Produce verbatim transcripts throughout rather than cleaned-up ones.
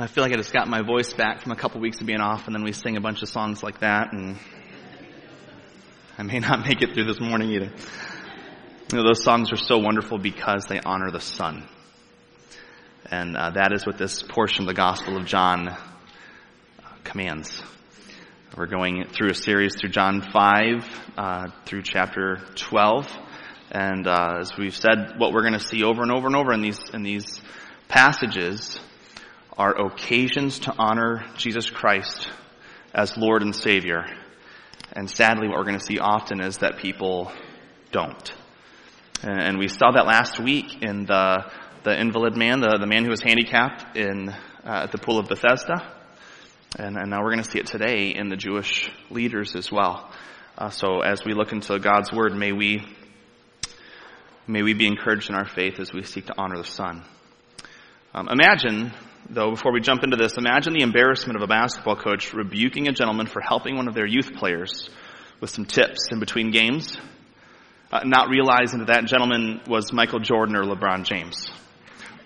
I feel like I just got my voice back from a couple weeks of being off, and then we sing a bunch of songs like that, and I may not make it through this morning either. You know, those songs are so wonderful because they honor the Son. And uh, that is what this portion of the Gospel of John uh, commands. We're going through a series through John five uh, through chapter twelve. And uh, as we've said, what we're going to see over and over and over in these in these passages are occasions to honor Jesus Christ as Lord and Savior. And sadly, what we're going to see often is that people don't. And we saw that last week in the the invalid man, the, the man who was handicapped in uh, at the pool of Bethesda. And, and now we're going to see it today in the Jewish leaders as well. Uh, so as we look into God's Word, may we may we be encouraged in our faith as we seek to honor the Son. Um, imagine... Though, before we jump into this, imagine the embarrassment of a basketball coach rebuking a gentleman for helping one of their youth players with some tips in between games, uh, not realizing that that gentleman was Michael Jordan or LeBron James.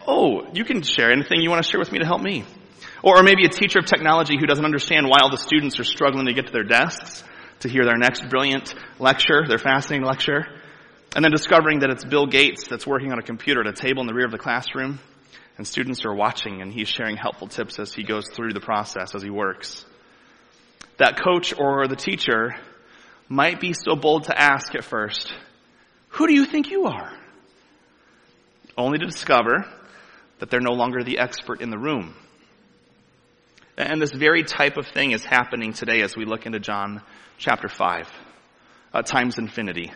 Oh, you can share anything you want to share with me to help me. Or, or maybe a teacher of technology who doesn't understand why all the students are struggling to get to their desks to hear their next brilliant lecture, their fascinating lecture, and then discovering that it's Bill Gates that's working on a computer at a table in the rear of the classroom. And students are watching, and he's sharing helpful tips as he goes through the process, as he works. That coach or the teacher might be so bold to ask at first, "Who do you think you are?" Only to discover that they're no longer the expert in the room. And this very type of thing is happening today as we look into John chapter five, uh, times infinity.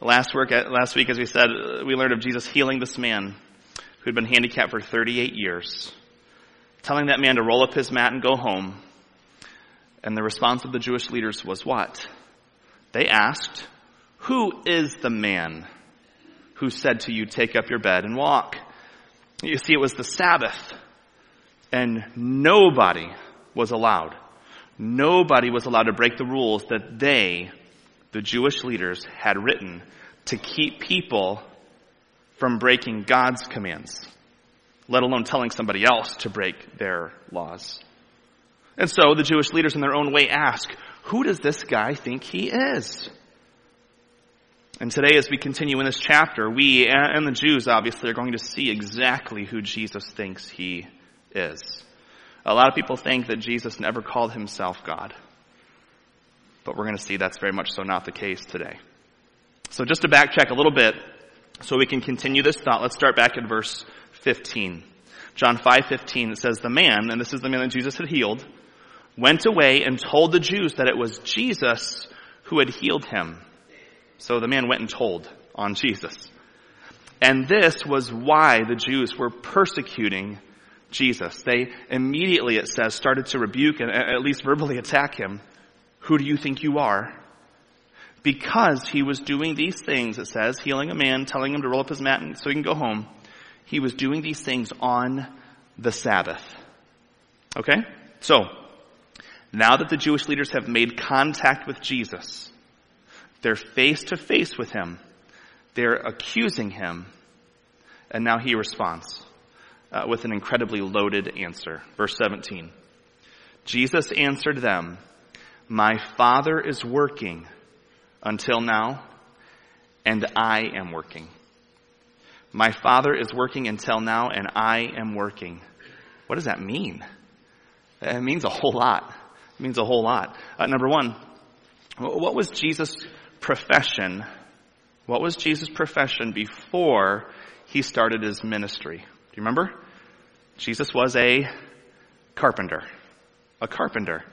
Last week, last week, as we said, we learned of Jesus healing this man who had been handicapped for thirty-eight years, telling that man to roll up his mat and go home. And the response of the Jewish leaders was what? They asked, "Who is the man who said to you, 'Take up your bed and walk'?" You see, it was the Sabbath, and nobody was allowed. Nobody was allowed to break the rules that they, the Jewish leaders, had written to keep people from breaking God's commands, let alone telling somebody else to break their laws. And so the Jewish leaders in their own way ask, "Who does this guy think he is?" And today, as we continue in this chapter, we and the Jews obviously are going to see exactly who Jesus thinks he is. A lot of people think that Jesus never called himself God. But we're going to see that's very much so not the case today. So just to backtrack a little bit so we can continue this thought, let's start back at verse fifteen. John five fifteen, it says, "The man," and this is the man that Jesus had healed, "went away and told the Jews that it was Jesus who had healed him." So the man went and told on Jesus. And this was why the Jews were persecuting Jesus. They immediately, it says, started to rebuke and at least verbally attack him. "Who do you think you are?" Because he was doing these things, it says, healing a man, telling him to roll up his mat so he can go home. He was doing these things on the Sabbath. Okay? So, now that the Jewish leaders have made contact with Jesus, they're face to face with him, they're accusing him, and now he responds uh, with an incredibly loaded answer. Verse seventeen, Jesus answered them, "My Father is working until now, and I am working. My Father is working until now, and I am working." What does that mean? It means a whole lot. It means a whole lot. Uh, number one, what was Jesus' profession? What was Jesus' profession before he started his ministry? Do you remember? Jesus was a carpenter. A carpenter.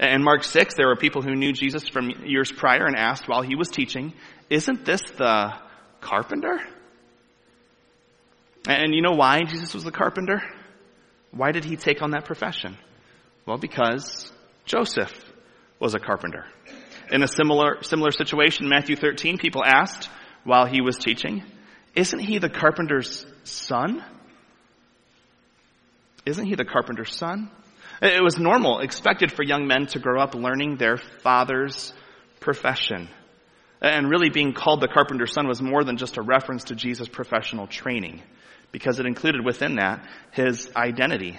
In Mark six, there were people who knew Jesus from years prior and asked while he was teaching, "Isn't this the carpenter?" And you know why Jesus was the carpenter? Why did he take on that profession? Well, because Joseph was a carpenter. In a similar similar situation, Matthew thirteen, people asked while he was teaching, "Isn't he the carpenter's son?" Isn't he the carpenter's son? It was normal, expected for young men to grow up learning their father's profession. And really being called the carpenter's son was more than just a reference to Jesus' professional training. because it included within that his identity,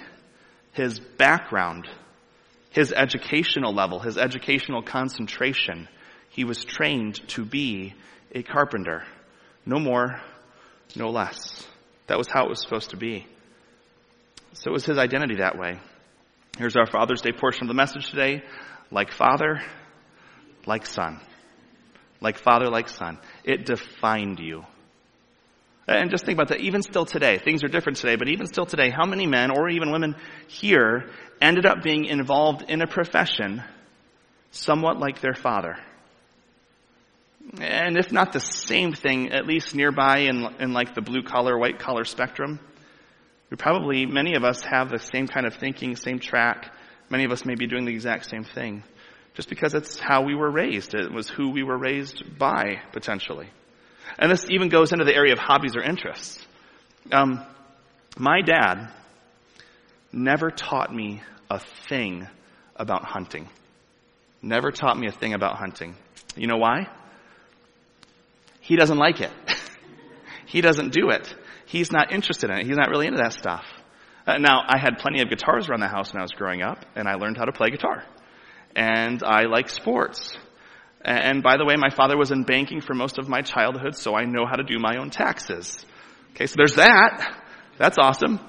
his background, his educational level, his educational concentration. He was trained to be a carpenter. No more, no less. That was how it was supposed to be. So it was his identity that way. Here's our Father's Day portion of the message today. Like father, like son. Like father, like son. It defined you. And just think about that. Even still today, things are different today, but even still today, how many men or even women here ended up being involved in a profession somewhat like their father? And if not the same thing, at least nearby in, in like the blue collar, white collar spectrum. We probably, many of us have the same kind of thinking, same track. Many of us may be doing the exact same thing. Just because it's how we were raised. It was who we were raised by, potentially. And this even goes into the area of hobbies or interests. Um, my dad never taught me a thing about hunting. Never taught me a thing about hunting. You know why? He doesn't like it. He doesn't do it. He's not interested in it. He's not really into that stuff. Uh, now, I had plenty of guitars around the house when I was growing up, and I learned how to play guitar. And I like sports. And by the way, my father was in banking for most of my childhood, so I know how to do my own taxes. Okay, so there's that. That's awesome.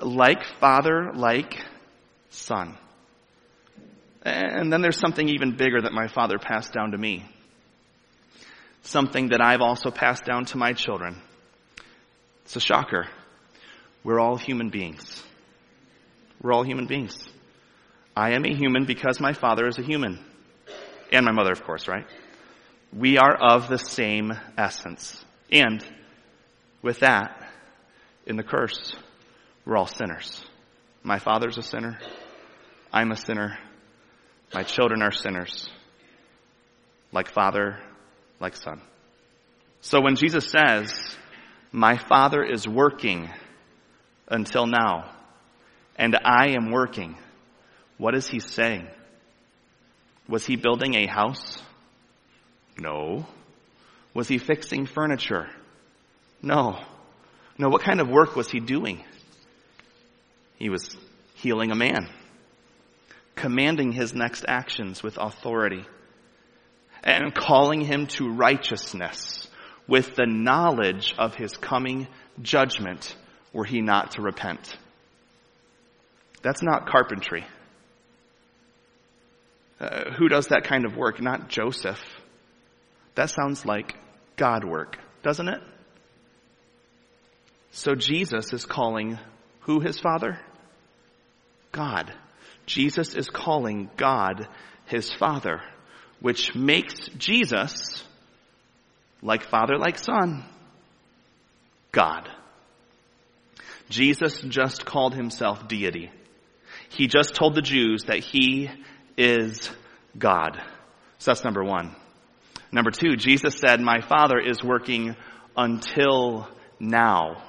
Like father, like son. And then there's something even bigger that my father passed down to me. Something that I've also passed down to my children. It's a shocker. We're all human beings. We're all human beings. I am a human because my father is a human. And my mother, of course, right? We are of the same essence. And with that, in the curse, we're all sinners. My father's a sinner. I'm a sinner. My children are sinners. Like father, like son. So when Jesus says, my Father is working until now, and I am working. What is he saying? Was he building a house? No. Was he fixing furniture? No. No, what kind of work was he doing? He was healing a man, commanding his next actions with authority, and calling him to righteousness. With the knowledge of his coming judgment, were he not to repent. That's not carpentry. Uh, who does that kind of work? Not Joseph. That sounds like God work, doesn't it? So Jesus is calling who his father? God. Jesus is calling God his father, which makes Jesus like father, like son, God. Jesus just called himself deity. He just told the Jews that he is God. So that's number one. Number two, Jesus said, my Father is working until now.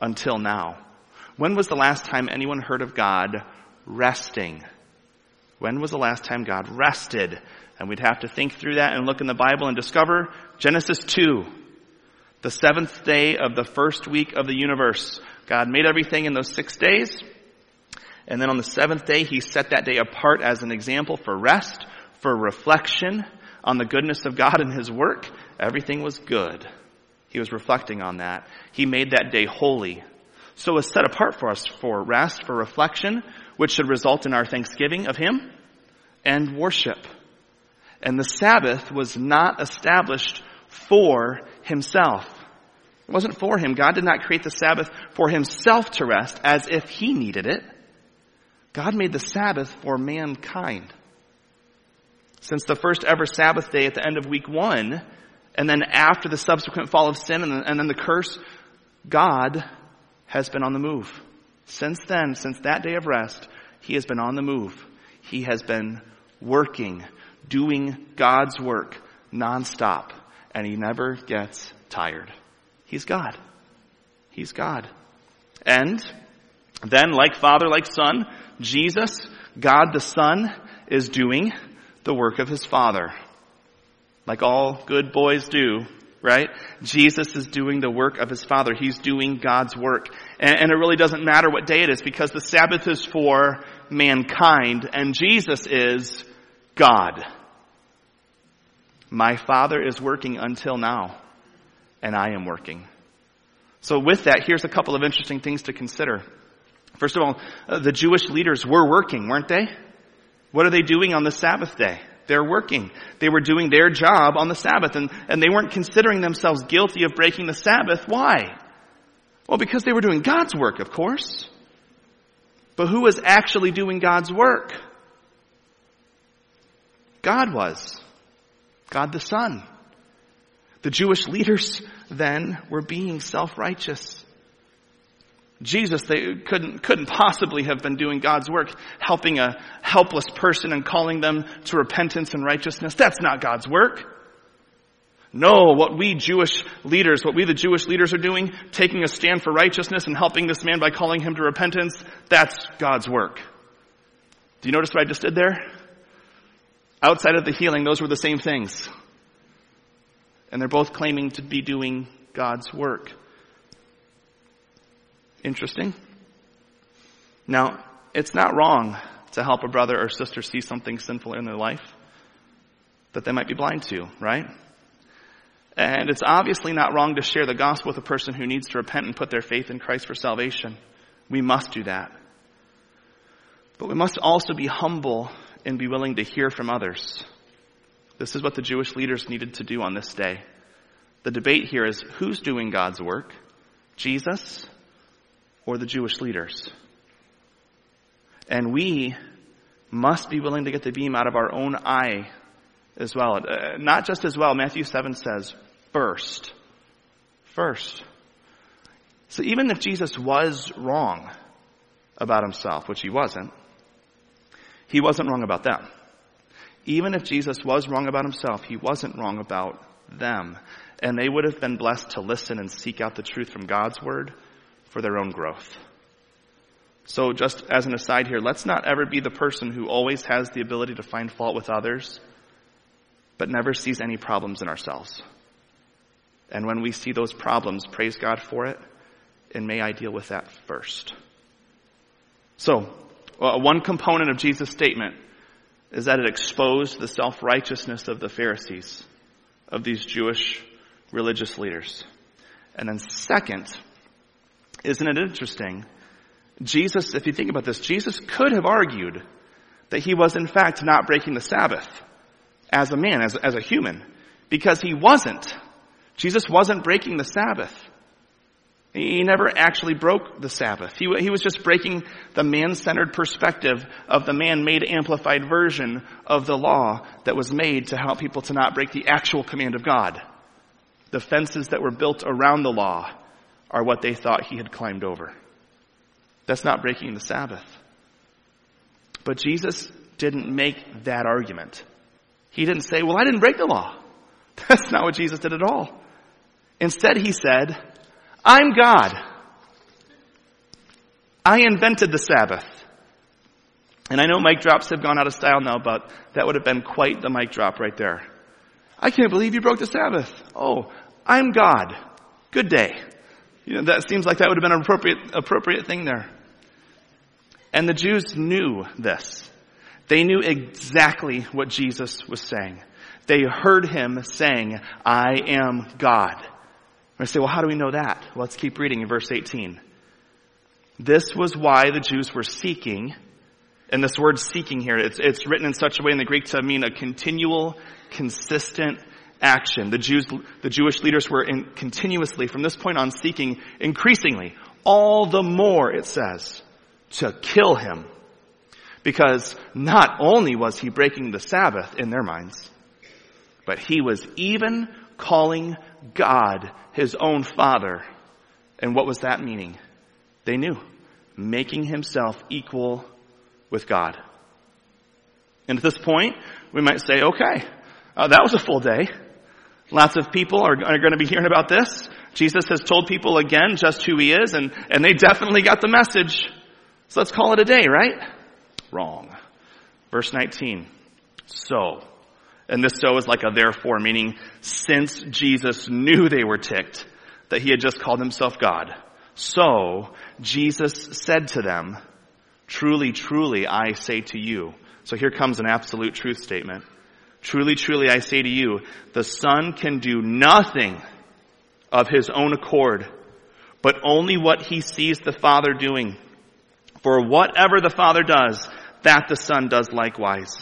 Until now. When was the last time anyone heard of God resting? When was the last time God rested? And we'd have to think through that and look in the Bible and discover Genesis two, the seventh day of the first week of the universe. God made everything in those six days. And then on the seventh day, he set that day apart as an example for rest, for reflection on the goodness of God and his work. Everything was good. He was reflecting on that. He made that day holy. So it was set apart for us for rest, for reflection, which should result in our thanksgiving of him and worship. And the Sabbath was not established for himself. It wasn't for him. God did not create the Sabbath for himself to rest as if he needed it. God made the Sabbath for mankind. Since the first ever Sabbath day at the end of week one, and then after the subsequent fall of sin and then the curse, God has been on the move. Since then, since that day of rest, he has been on the move. He has been working, doing God's work nonstop, and he never gets tired. He's God. He's God. And then, like Father, like Son, Jesus, God the Son, is doing the work of his Father, like all good boys do, right? Jesus is doing the work of his Father. He's doing God's work. And, and it really doesn't matter what day it is, because the Sabbath is for mankind and Jesus is God. My Father is working until now, and I am working. So with that, here's a couple of interesting things to consider. First of all, uh, the Jewish leaders were working, weren't they? What are they doing on the Sabbath day? They're working. They were doing their job on the Sabbath, and, and they weren't considering themselves guilty of breaking the Sabbath. Why? Well, because they were doing God's work, of course. But who was actually doing God's work? God was. God the Son. The Jewish leaders then were being self-righteous. Jesus, they couldn't couldn't possibly have been doing God's work, helping a helpless person and calling them to repentance and righteousness. That's not God's work. No, what we Jewish leaders, what we the Jewish leaders are doing, taking a stand for righteousness and helping this man by calling him to repentance, that's God's work. Do you notice what I just did there? Outside of the healing, those were the same things. And they're both claiming to be doing God's work. Interesting. Now, it's not wrong to help a brother or sister see something sinful in their life that they might be blind to, right? And it's obviously not wrong to share the gospel with a person who needs to repent and put their faith in Christ for salvation. We must do that. But we must also be humble and be willing to hear from others. This is what the Jewish leaders needed to do on this day. The debate here is, who's doing God's work? Jesus or the Jewish leaders? And we must be willing to get the beam out of our own eye as well. Uh, not just as well, Matthew seven says, first. First. So even if Jesus was wrong about himself, which he wasn't, he wasn't wrong about them. Even if Jesus was wrong about himself, he wasn't wrong about them. And they would have been blessed to listen and seek out the truth from God's word for their own growth. So just as an aside here, let's not ever be the person who always has the ability to find fault with others, but never sees any problems in ourselves. And when we see those problems, praise God for it, and may I deal with that first. So, uh, one component of Jesus' statement is that it exposed the self-righteousness of the Pharisees, of these Jewish religious leaders. And then second, isn't it interesting? Jesus, if you think about this, Jesus could have argued that he was in fact not breaking the Sabbath as a man, as, as a human, because he wasn't. Jesus wasn't breaking the Sabbath. He never actually broke the Sabbath. He, he was just breaking the man-centered perspective of the man-made amplified version of the law that was made to help people to not break the actual command of God. The fences that were built around the law are what they thought he had climbed over. That's not breaking the Sabbath. But Jesus didn't make that argument. He didn't say, well, I didn't break the law. That's not what Jesus did at all. Instead, he said, I'm God. I invented the Sabbath. And I know mic drops have gone out of style now, but that would have been quite the mic drop right there. I can't believe you broke the Sabbath. Oh, I'm God. Good day. You know, that seems like that would have been an appropriate, appropriate thing there. And the Jews knew this. They knew exactly what Jesus was saying. They heard him saying, I am God. And I say, well, how do we know that? Well, let's keep reading in verse eighteen. This was why the Jews were seeking, and this word seeking here, it's, it's written in such a way in the Greek to mean a continual, consistent action. The Jews, the Jewish leaders were in continuously, from this point on, seeking increasingly, all the more, it says, to kill him. Because not only was he breaking the Sabbath in their minds, but he was even calling God his own Father. And what was that meaning? They knew. Making himself equal with God. And at this point, we might say, okay, uh, that was a full day. Lots of people are, are going to be hearing about this. Jesus has told people again just who he is, and, and they definitely got the message. So let's call it a day, right? Wrong. Verse nineteen. So, And this so is like a therefore, meaning since Jesus knew they were ticked, that he had just called himself God. So Jesus said to them, truly, truly, I say to you. So here comes an absolute truth statement. Truly, truly, I say to you, the Son can do nothing of his own accord, but only what he sees the Father doing. For whatever the Father does, that the Son does likewise.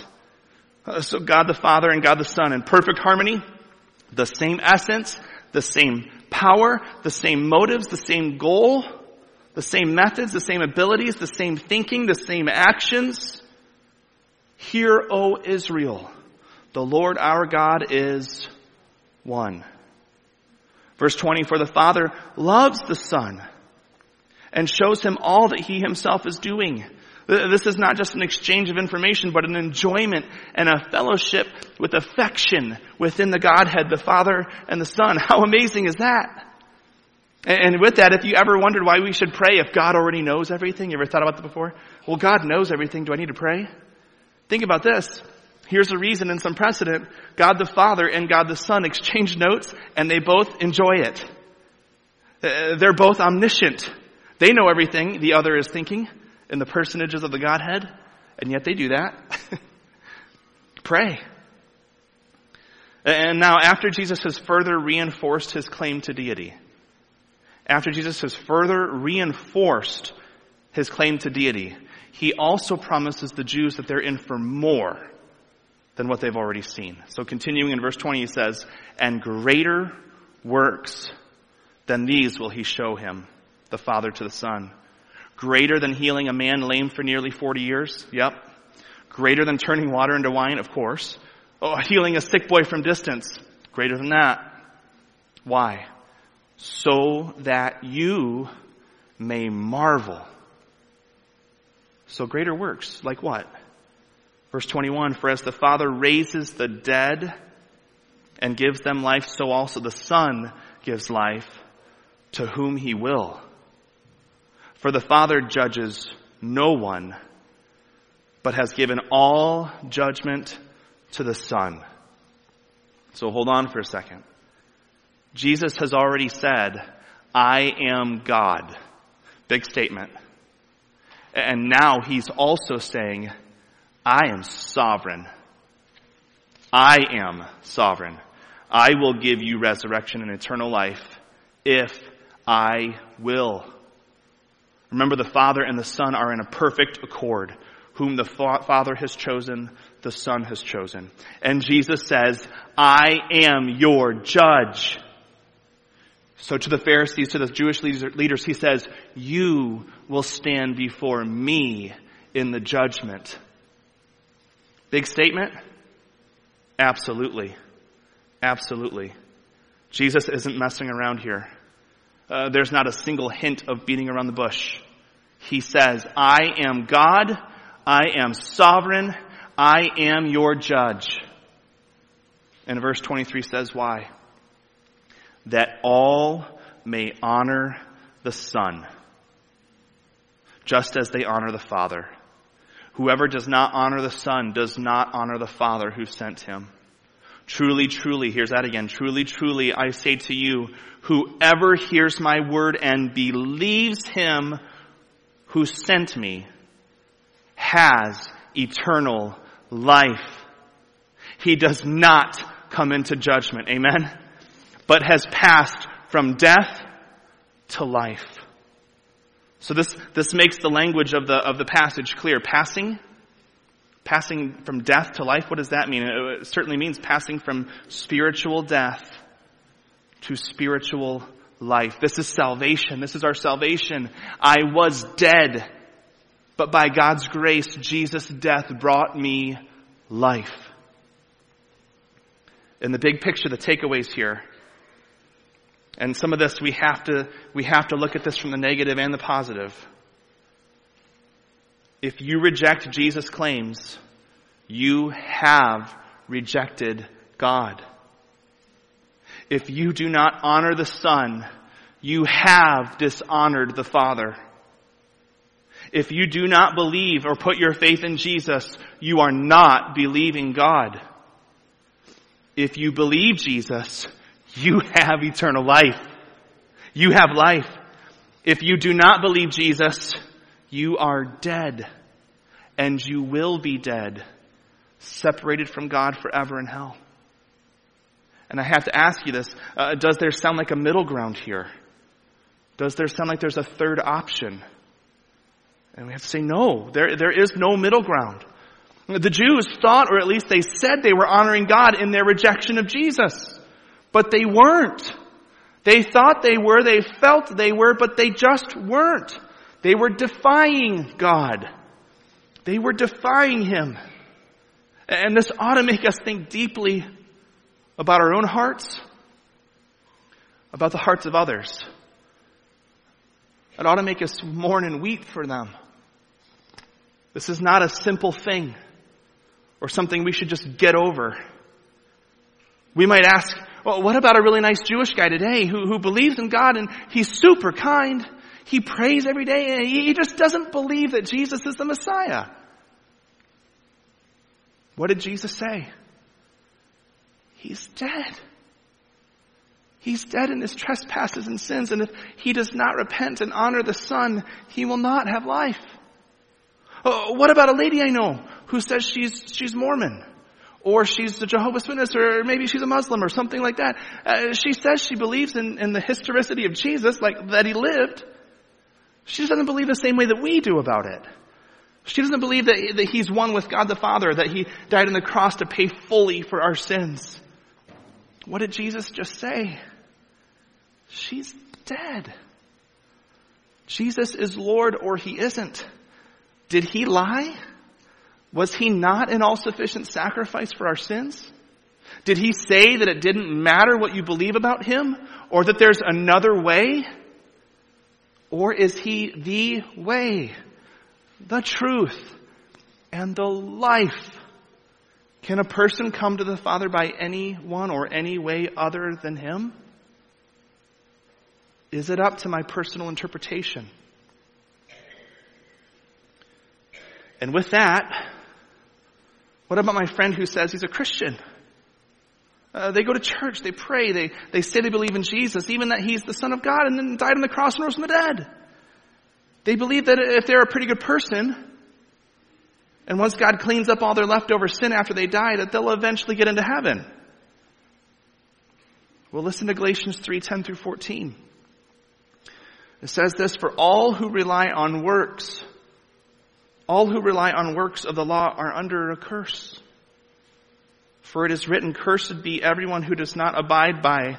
So God the Father and God the Son in perfect harmony, the same essence, the same power, the same motives, the same goal, the same methods, the same abilities, the same thinking, the same actions. Hear, O Israel, the Lord our God is one. Verse twenty, for the Father loves the Son and shows him all that he himself is doing. This is not just an exchange of information, but an enjoyment and a fellowship with affection within the Godhead, the Father and the Son. How amazing is that? And with that, if you ever wondered why we should pray if God already knows everything, you ever thought about that before? Well, God knows everything. Do I need to pray? Think about this. Here's a reason and some precedent. God the Father and God the Son exchange notes, and they both enjoy it. They're both omniscient. They know everything the other is thinking in the personages of the Godhead, and yet they do that. Pray. And now, after Jesus has further reinforced his claim to deity, after Jesus has further reinforced his claim to deity, he also promises the Jews that they're in for more than what they've already seen. So continuing in verse twenty, he says, and greater works than these will he show him, the Father to the Son. Greater than healing a man lame for nearly forty years? Yep. Greater than turning water into wine? Of course. Oh, healing a sick boy from distance? Greater than that. Why? So that you may marvel. So greater works. Like what? Verse twenty-one, for as the Father raises the dead and gives them life, so also the Son gives life to whom he will. For the Father judges no one, but has given all judgment to the Son. So hold on for a second. Jesus has already said, I am God. Big statement. And now he's also saying, I am sovereign. I am sovereign. I will give you resurrection and eternal life if I will. Remember, the Father and the Son are in a perfect accord. Whom the Father has chosen, the Son has chosen. And Jesus says, I am your judge. So to the Pharisees, to the Jewish leaders, he says, you will stand before me in the judgment. Big statement? Absolutely. Absolutely. Jesus isn't messing around here. Uh, there's not a single hint of beating around the bush. He says, I am God, I am sovereign, I am your judge. And verse twenty-three says why? That all may honor the Son, just as they honor the Father. Whoever does not honor the Son does not honor the Father who sent him. Truly, truly, here's that again. Truly, truly, I say to you, whoever hears my word and believes him who sent me has eternal life. He does not come into judgment, amen, but has passed from death to life. So this, this makes the language of the, of the passage clear. Passing Passing from death to life, what does that mean? It certainly means passing from spiritual death to spiritual life. This is salvation. This is our salvation. I was dead, but by God's grace, Jesus' death brought me life. In the big picture, the takeaways here, and some of this we have to, we have to look at this from the negative and the positive. If you reject Jesus' claims, you have rejected God. If you do not honor the Son, you have dishonored the Father. If you do not believe or put your faith in Jesus, you are not believing God. if you believe Jesus, you have eternal life. You have life. If you do not believe Jesus, you are dead, and you will be dead, separated from God forever in hell. And I have to ask you this, uh, does there sound like a middle ground here? Does there sound like there's a third option? And we have to say no, there there is no middle ground. The Jews thought, or at least they said, they were honoring God in their rejection of Jesus. But they weren't. They thought they were, they felt they were, but they just weren't. They were defying God. They were defying Him. And this ought to make us think deeply about our own hearts, about the hearts of others. It ought to make us mourn and weep for them. This is not a simple thing or something we should just get over. We might ask, well, what about a really nice Jewish guy today who, who believes in God and he's super kind, he prays every day, and he just doesn't believe that Jesus is the Messiah? What did Jesus say? He's dead. He's dead in his trespasses and sins, and if he does not repent and honor the Son, he will not have life. Oh, what about a lady I know who says she's she's Mormon, or she's a Jehovah's Witness, or maybe she's a Muslim, or something like that? Uh, she says she believes in, in the historicity of Jesus, like that he lived. She doesn't believe the same way that we do about it. She doesn't believe that, that he's one with God the Father, that he died on the cross to pay fully for our sins. What did Jesus just say? She's dead. Jesus is Lord, or he isn't. Did he lie? Was he not an all-sufficient sacrifice for our sins? Did he say that it didn't matter what you believe about him, or that there's another way? Or is he the way, the truth, and the life? Can a person come to the Father by anyone or any way other than him? Is it up to my personal interpretation? And with that, what about my friend who says he's a Christian? Uh, they go to church, they pray, they, they say they believe in Jesus, even that he's the Son of God and then died on the cross and rose from the dead. They believe that if they're a pretty good person, and once God cleans up all their leftover sin after they die, that they'll eventually get into heaven. Well, listen to Galatians three ten through fourteen. It says this, for all who rely on works... all who rely on works of the law are under a curse. For it is written, cursed be everyone who does not abide by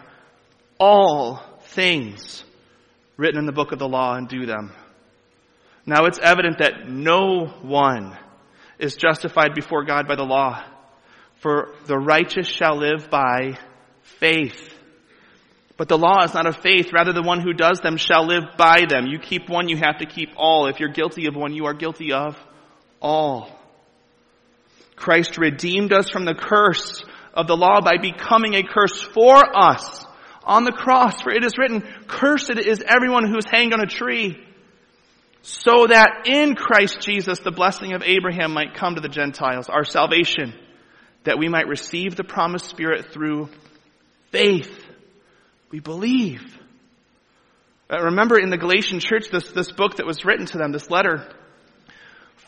all things written in the book of the law and do them. Now it's evident that no one is justified before God by the law, for the righteous shall live by faith. But the law is not of faith, rather the one who does them shall live by them. You keep one, you have to keep all. If you're guilty of one, you are guilty of all. Christ redeemed us from the curse of the law by becoming a curse for us on the cross. For it is written, cursed is everyone who is hanged on a tree, so that in Christ Jesus the blessing of Abraham might come to the Gentiles, our salvation, that we might receive the promised Spirit through faith. We believe. Uh, remember in the Galatian church, this, this book that was written to them, this letter,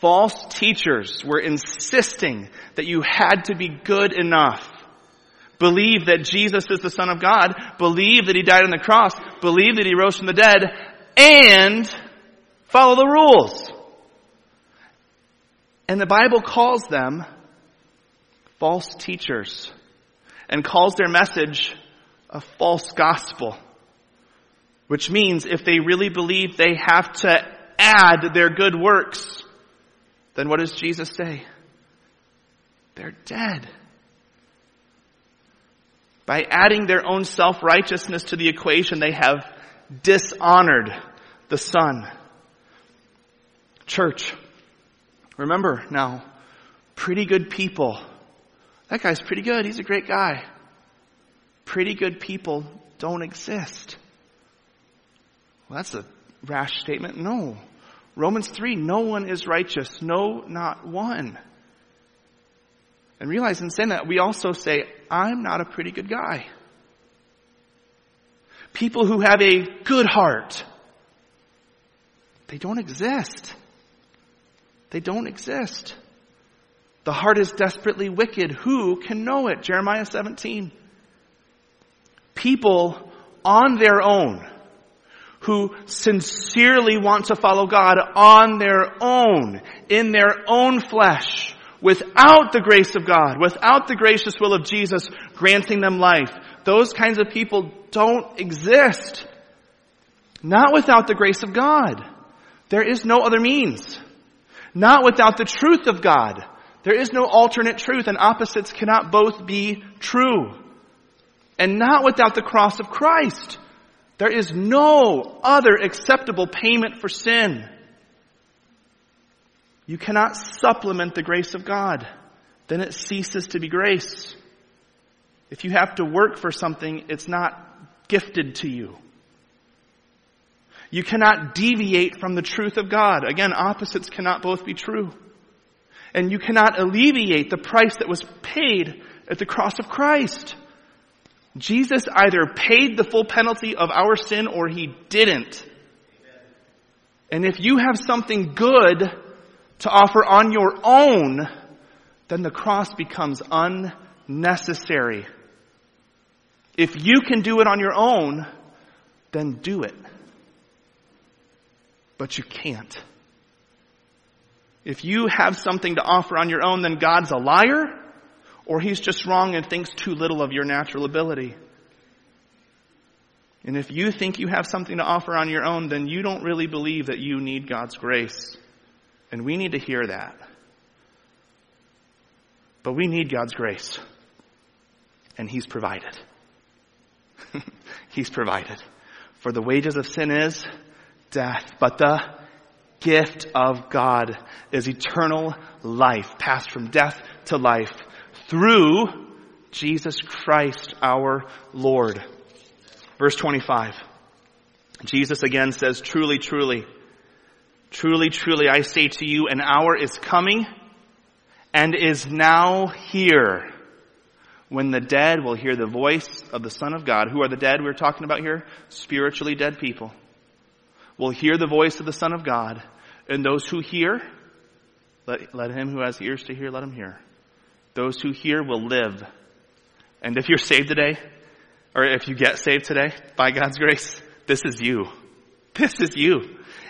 false teachers were insisting that you had to be good enough. Believe that Jesus is the Son of God. Believe that he died on the cross. Believe that he rose from the dead. And follow the rules. And the Bible calls them false teachers and calls their message a false gospel, which means if they really believe they have to add their good works, then what does Jesus say? They're dead. By adding their own self-righteousness to the equation, they have dishonored the Son. Church, remember now, pretty good people. That guy's pretty good. He's a great guy. Pretty good people don't exist. Well, that's a rash statement. No. Romans three, no one is righteous. No, not one. And realize in saying that, we also say, I'm not a pretty good guy. People who have a good heart, they don't exist. They don't exist. The heart is desperately wicked. Who can know it? Jeremiah seventeen. People on their own who sincerely want to follow God on their own, in their own flesh, without the grace of God, without the gracious will of Jesus granting them life. Those kinds of people don't exist. Not without the grace of God. There is no other means. Not without the truth of God. There is no alternate truth, and opposites cannot both be true. And not without the cross of Christ. There is no other acceptable payment for sin. You cannot supplement the grace of God. Then it ceases to be grace. If you have to work for something, it's not gifted to you. You cannot deviate from the truth of God. Again, opposites cannot both be true. And you cannot alleviate the price that was paid at the cross of Christ. Jesus either paid the full penalty of our sin or he didn't. And if you have something good to offer on your own, then the cross becomes unnecessary. If you can do it on your own, then do it. But you can't. If you have something to offer on your own, then God's a liar, or he's just wrong and thinks too little of your natural ability. And if you think you have something to offer on your own, then you don't really believe that you need God's grace. And we need to hear that. But we need God's grace. And he's provided. He's provided. For the wages of sin is death, but the gift of God is eternal life, passed from death to life, through Jesus Christ our Lord. Verse twenty-five. Jesus again says, Truly, truly, truly, truly, I say to you, an hour is coming and is now here when the dead will hear the voice of the Son of God. Who are the dead we're talking about here? Spiritually dead people. Will hear the voice of the Son of God, and those who hear, let, let him who has ears to hear, let him hear. Those who hear will live. And if you're saved today, or if you get saved today, by God's grace, this is you. This is you,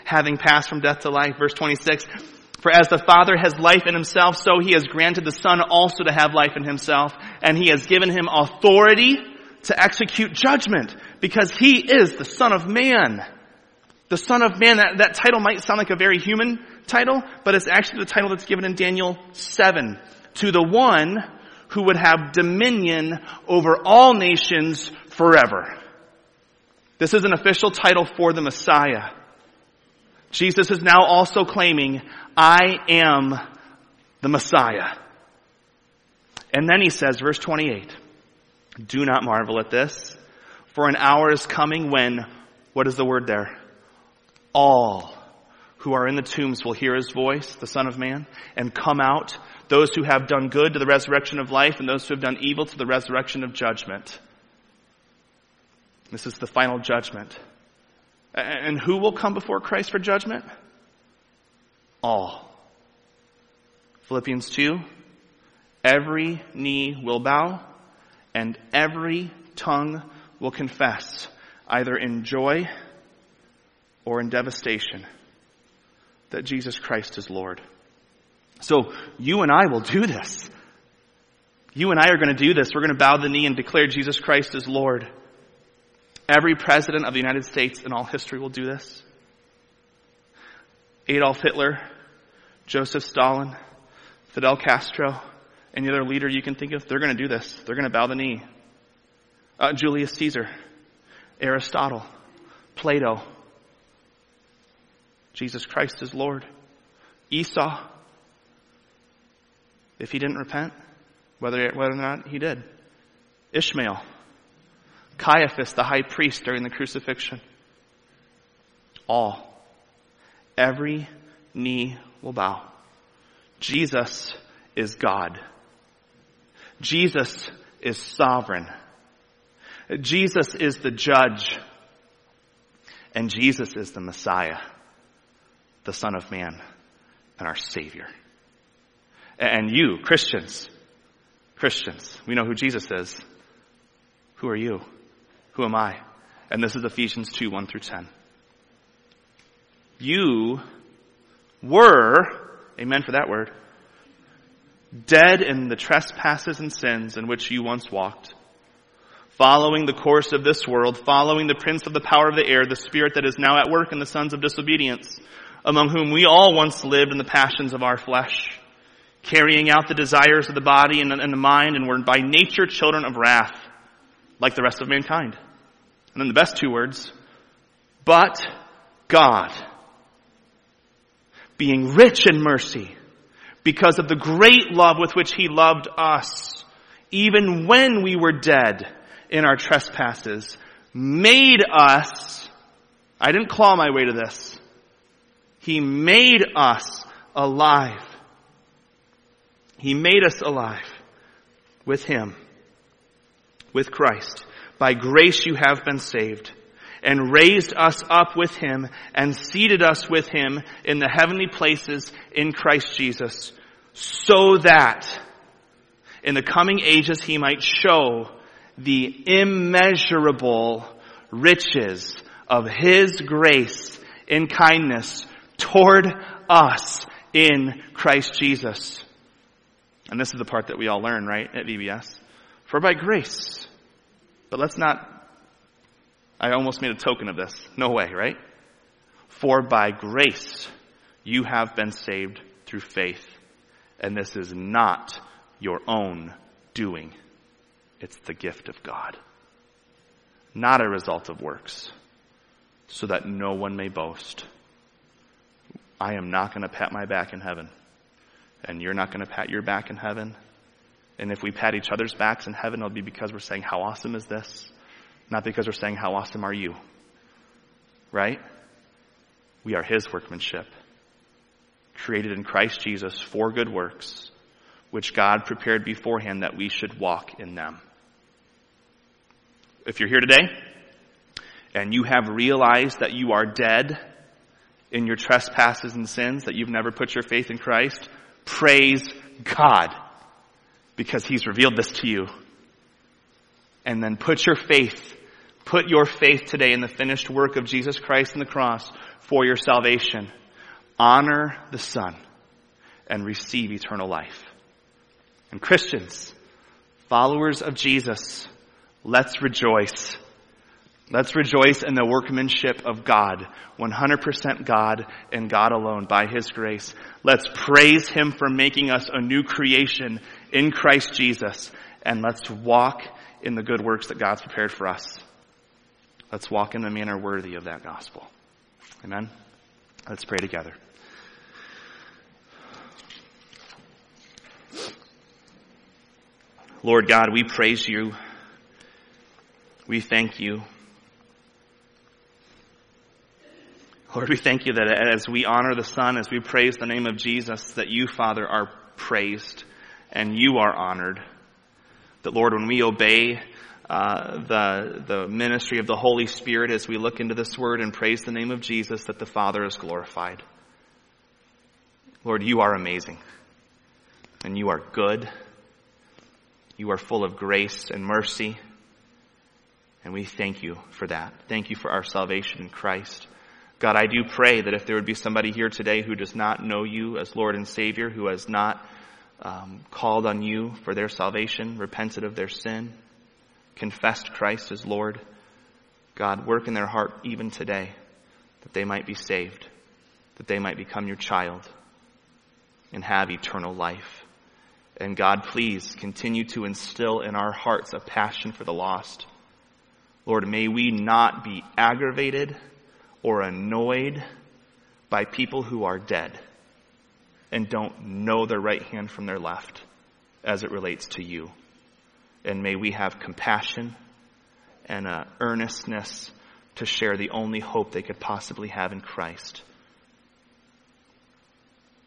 having passed from death to life. Verse twenty-six, for as the Father has life in himself, so he has granted the Son also to have life in himself, and he has given him authority to execute judgment, because he is the Son of Man. The Son of Man, that, that title might sound like a very human title, but it's actually the title that's given in Daniel seven. To the one who would have dominion over all nations forever. This is an official title for the Messiah. Jesus is now also claiming, I am the Messiah. And then he says, verse twenty-eight, do not marvel at this, for an hour is coming when, what is the word there? All who are in the tombs will hear his voice, the Son of Man, and come out, those who have done good to the resurrection of life, and those who have done evil to the resurrection of judgment. This is the final judgment. And who will come before Christ for judgment? All. Philippians two, every knee will bow, and every tongue will confess, either in joy or in devastation, that Jesus Christ is Lord. So you and I will do this. You and I are going to do this. We're going to bow the knee and declare Jesus Christ is Lord. Every president of the United States in all history will do this. Adolf Hitler, Joseph Stalin, Fidel Castro, any other leader you can think of, they're going to do this. They're going to bow the knee. Uh, Julius Caesar, Aristotle, Plato, Jesus Christ is Lord. Esau, if he didn't repent, whether, whether or not he did. Ishmael, Caiaphas, the high priest during the crucifixion. All, every knee will bow. Jesus is God. Jesus is sovereign. Jesus is the judge. And Jesus is the Messiah, the Son of Man, and our Savior. And you, Christians, Christians, we know who Jesus is. Who are you? Who am I? And this is Ephesians two, one through ten. You were, amen for that word, dead in the trespasses and sins in which you once walked, following the course of this world, following the prince of the power of the air, the spirit that is now at work in the sons of disobedience, among whom we all once lived in the passions of our flesh, carrying out the desires of the body and, and the mind, and were by nature children of wrath, like the rest of mankind. And then the best two words, but God, being rich in mercy, because of the great love with which he loved us, even when we were dead in our trespasses, made us, I didn't claw my way to this, he made us alive. He made us alive with him, with Christ. By grace you have been saved, and raised us up with him, and seated us with him in the heavenly places in Christ Jesus, so that in the coming ages he might show the immeasurable riches of his grace in kindness toward us in Christ Jesus. And this is the part that we all learn, right, at V B S. For by grace. But let's not... I almost made a token of this. No way, right? For by grace you have been saved through faith. And this is not your own doing. It's the gift of God. Not a result of works. So that no one may boast. I am not going to pat my back in heaven. And you're not going to pat your back in heaven. And if we pat each other's backs in heaven, it'll be because we're saying, how awesome is this? Not because we're saying, how awesome are you? Right? We are his workmanship, created in Christ Jesus for good works, which God prepared beforehand that we should walk in them. If you're here today, and you have realized that you are dead in your trespasses and sins, that you've never put your faith in Christ, praise God, because he's revealed this to you. And then put your faith, put your faith today in the finished work of Jesus Christ on the cross for your salvation. Honor the Son and receive eternal life. And Christians, followers of Jesus, let's rejoice. Let's rejoice in the workmanship of God, one hundred percent God and God alone by his grace. Let's praise him for making us a new creation in Christ Jesus. And let's walk in the good works that God's prepared for us. Let's walk in the manner worthy of that gospel. Amen? Let's pray together. Lord God, we praise you. We thank you. Lord, we thank you that as we honor the Son, as we praise the name of Jesus, that you, Father, are praised and you are honored. That, Lord, when we obey uh, the, the ministry of the Holy Spirit as we look into this word and praise the name of Jesus, that the Father is glorified. Lord, you are amazing. And you are good. You are full of grace and mercy. And we thank you for that. Thank you for our salvation in Christ. God, I do pray that if there would be somebody here today who does not know you as Lord and Savior, who has not Um, called on you for their salvation, repented of their sin, confessed Christ as Lord. God, work in their heart even today that they might be saved, that they might become your child and have eternal life. And God, please continue to instill in our hearts a passion for the lost. Lord, may we not be aggravated or annoyed by people who are dead and don't know their right hand from their left as it relates to you. And may we have compassion and an earnestness to share the only hope they could possibly have in Christ.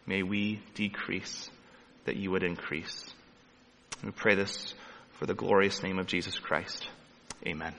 May we decrease that you would increase. We pray this for the glorious name of Jesus Christ. Amen.